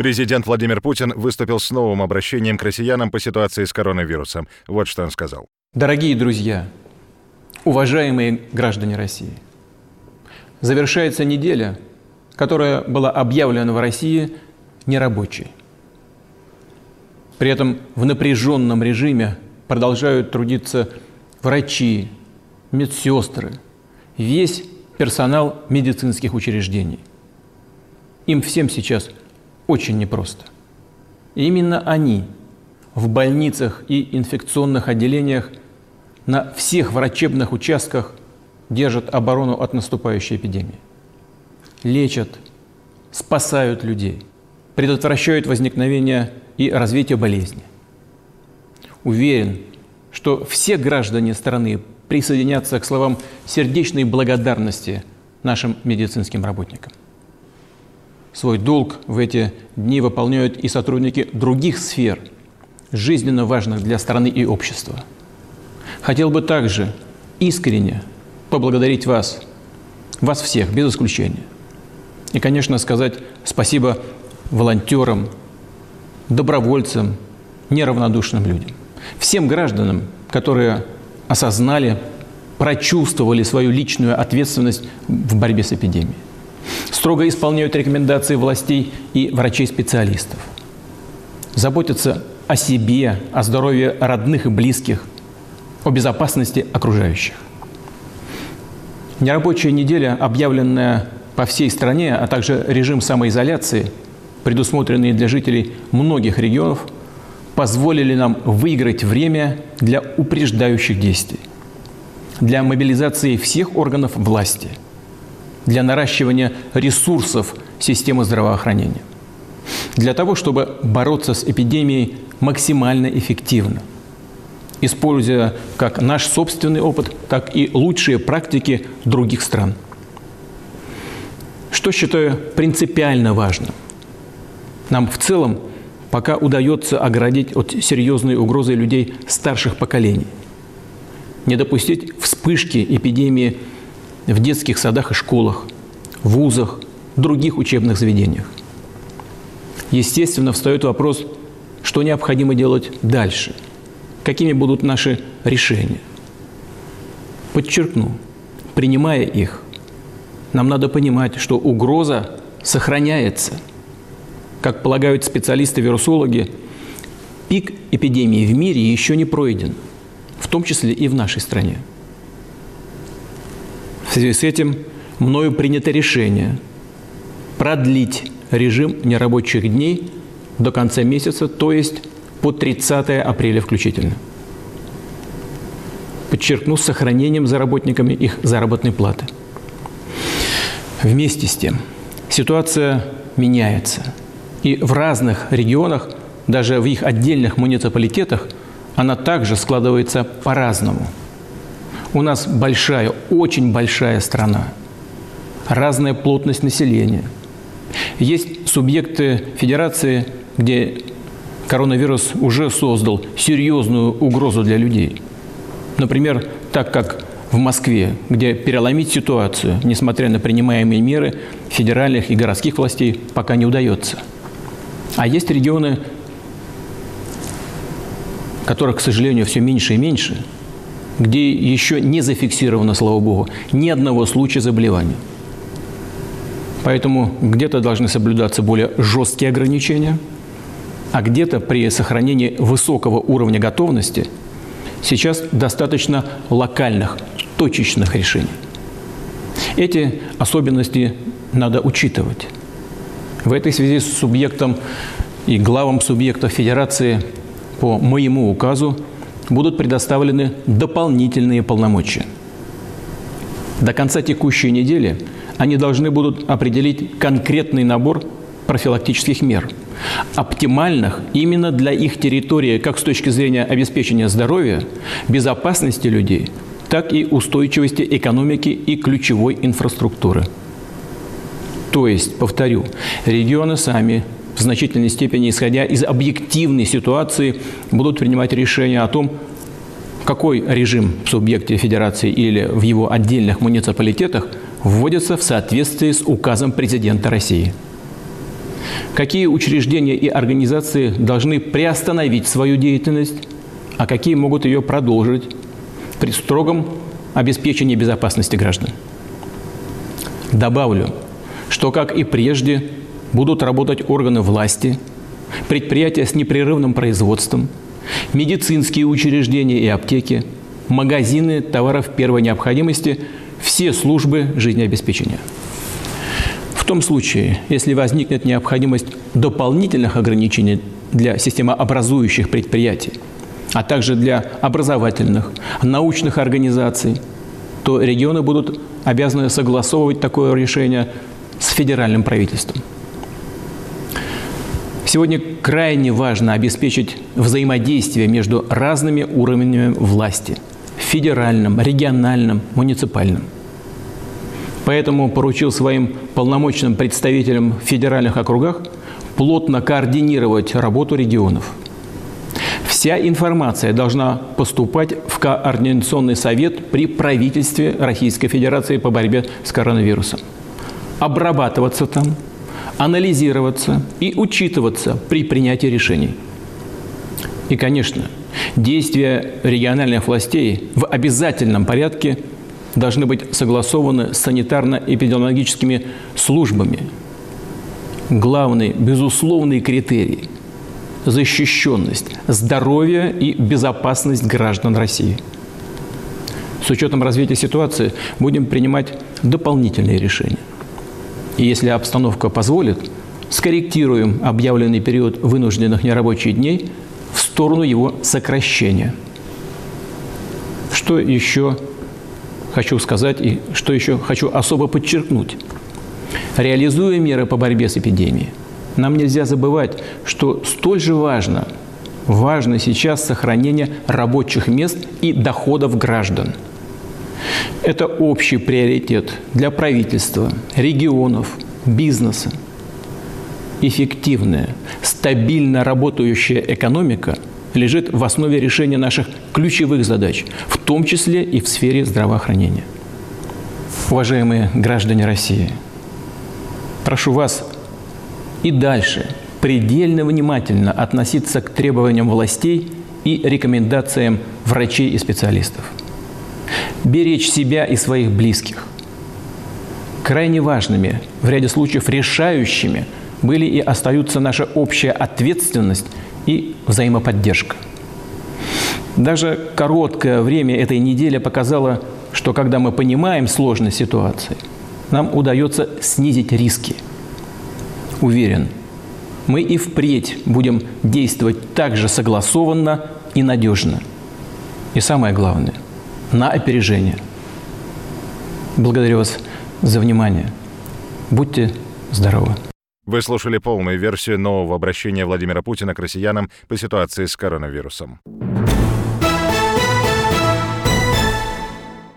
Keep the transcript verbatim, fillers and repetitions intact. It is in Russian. Президент Владимир Путин выступил с новым обращением к россиянам по ситуации с коронавирусом. Вот что он сказал. Дорогие друзья, уважаемые граждане России, завершается неделя, которая была объявлена в России нерабочей. При этом в напряженном режиме продолжают трудиться врачи, медсестры, весь персонал медицинских учреждений. Им всем сейчас очень непросто. И именно они в больницах и инфекционных отделениях на всех врачебных участках держат оборону от наступающей эпидемии. Лечат, спасают людей, предотвращают возникновение и развитие болезни. Уверен, что все граждане страны присоединятся к словам сердечной благодарности нашим медицинским работникам. Свой долг в эти дни выполняют и сотрудники других сфер, жизненно важных для страны и общества. Хотел бы также искренне поблагодарить вас, вас всех, без исключения. И, конечно, сказать спасибо волонтерам, добровольцам, неравнодушным людям. Всем гражданам, которые осознали, прочувствовали свою личную ответственность в борьбе с эпидемией. Строго исполняют рекомендации властей и врачей-специалистов. Заботятся о себе, о здоровье родных и близких, о безопасности окружающих. Нерабочая неделя, объявленная по всей стране, а также режим самоизоляции, предусмотренные для жителей многих регионов, позволили нам выиграть время для упреждающих действий, для мобилизации всех органов власти, для наращивания ресурсов системы здравоохранения, для того, чтобы бороться с эпидемией максимально эффективно, используя как наш собственный опыт, так и лучшие практики других стран. Что считаю принципиально важным? Нам в целом пока удается оградить от серьезной угрозы людей старших поколений, не допустить вспышки эпидемии в детских садах и школах, вузах, других учебных заведениях. Естественно, встает вопрос, что необходимо делать дальше, какими будут наши решения. Подчеркну, принимая их, нам надо понимать, что угроза сохраняется. Как полагают специалисты-вирусологи, пик эпидемии в мире еще не пройден, в том числе и в нашей стране. В связи с этим мною принято решение продлить режим нерабочих дней до конца месяца, то есть по тридцатое апреля включительно. Подчеркну, с сохранением за работниками их заработной платы. Вместе с тем, ситуация меняется. И в разных регионах, даже в их отдельных муниципалитетах, она также складывается по-разному. У нас большая, очень большая страна, разная плотность населения. Есть субъекты федерации, где коронавирус уже создал серьезную угрозу для людей. Например, так как в Москве, где переломить ситуацию, несмотря на принимаемые меры федеральных и городских властей, пока не удается. А есть регионы, которых, к сожалению, все меньше и меньше, где еще не зафиксировано, слава богу, ни одного случая заболевания. Поэтому где-то должны соблюдаться более жесткие ограничения, а где-то при сохранении высокого уровня готовности сейчас достаточно локальных, точечных решений. Эти особенности надо учитывать. В этой связи с субъектом и главам субъектов Федерации по моему указу будут предоставлены дополнительные полномочия. До конца текущей недели они должны будут определить конкретный набор профилактических мер, оптимальных именно для их территории как с точки зрения обеспечения здоровья, безопасности людей, так и устойчивости экономики и ключевой инфраструктуры. То есть, повторю, регионы сами, в значительной степени исходя из объективной ситуации, будут принимать решение о том, какой режим в субъекте федерации или в его отдельных муниципалитетах вводится в соответствии с указом президента России. Какие учреждения и организации должны приостановить свою деятельность, а какие могут ее продолжить при строгом обеспечении безопасности граждан. Добавлю, что, как и прежде, будут работать органы власти, предприятия с непрерывным производством, медицинские учреждения и аптеки, магазины товаров первой необходимости, все службы жизнеобеспечения. В том случае, если возникнет необходимость дополнительных ограничений для системообразующих предприятий, а также для образовательных, научных организаций, то регионы будут обязаны согласовывать такое решение с федеральным правительством. Сегодня крайне важно обеспечить взаимодействие между разными уровнями власти – федеральным, региональным, муниципальным. Поэтому поручил своим полномочным представителям в федеральных округах плотно координировать работу регионов. Вся информация должна поступать в Координационный совет при правительстве Российской Федерации по борьбе с коронавирусом, обрабатываться там, анализироваться и учитываться при принятии решений. И, конечно, действия региональных властей в обязательном порядке должны быть согласованы с санитарно-эпидемиологическими службами. Главный, безусловный критерий – защищенность, здоровье и безопасность граждан России. С учетом развития ситуации будем принимать дополнительные решения. И если обстановка позволит, скорректируем объявленный период вынужденных нерабочих дней в сторону его сокращения. Что еще хочу сказать и что еще хочу особо подчеркнуть. Реализуя меры по борьбе с эпидемией, нам нельзя забывать, что столь же важно, важно сейчас сохранение рабочих мест и доходов граждан. Это общий приоритет для правительства, регионов, бизнеса. Эффективная, стабильно работающая экономика лежит в основе решения наших ключевых задач, в том числе и в сфере здравоохранения. Уважаемые граждане России, прошу вас и дальше предельно внимательно относиться к требованиям властей и рекомендациям врачей и специалистов. Беречь себя и своих близких. Крайне важными, в ряде случаев решающими, были и остаются наша общая ответственность и взаимоподдержка. Даже короткое время этой недели показало, что когда мы понимаем сложность ситуации, нам удается снизить риски. Уверен, мы и впредь будем действовать так же согласованно и надежно. И самое главное – на опережение. Благодарю вас за внимание. Будьте здоровы. Вы слушали полную версию нового обращения Владимира Путина к россиянам по ситуации с коронавирусом.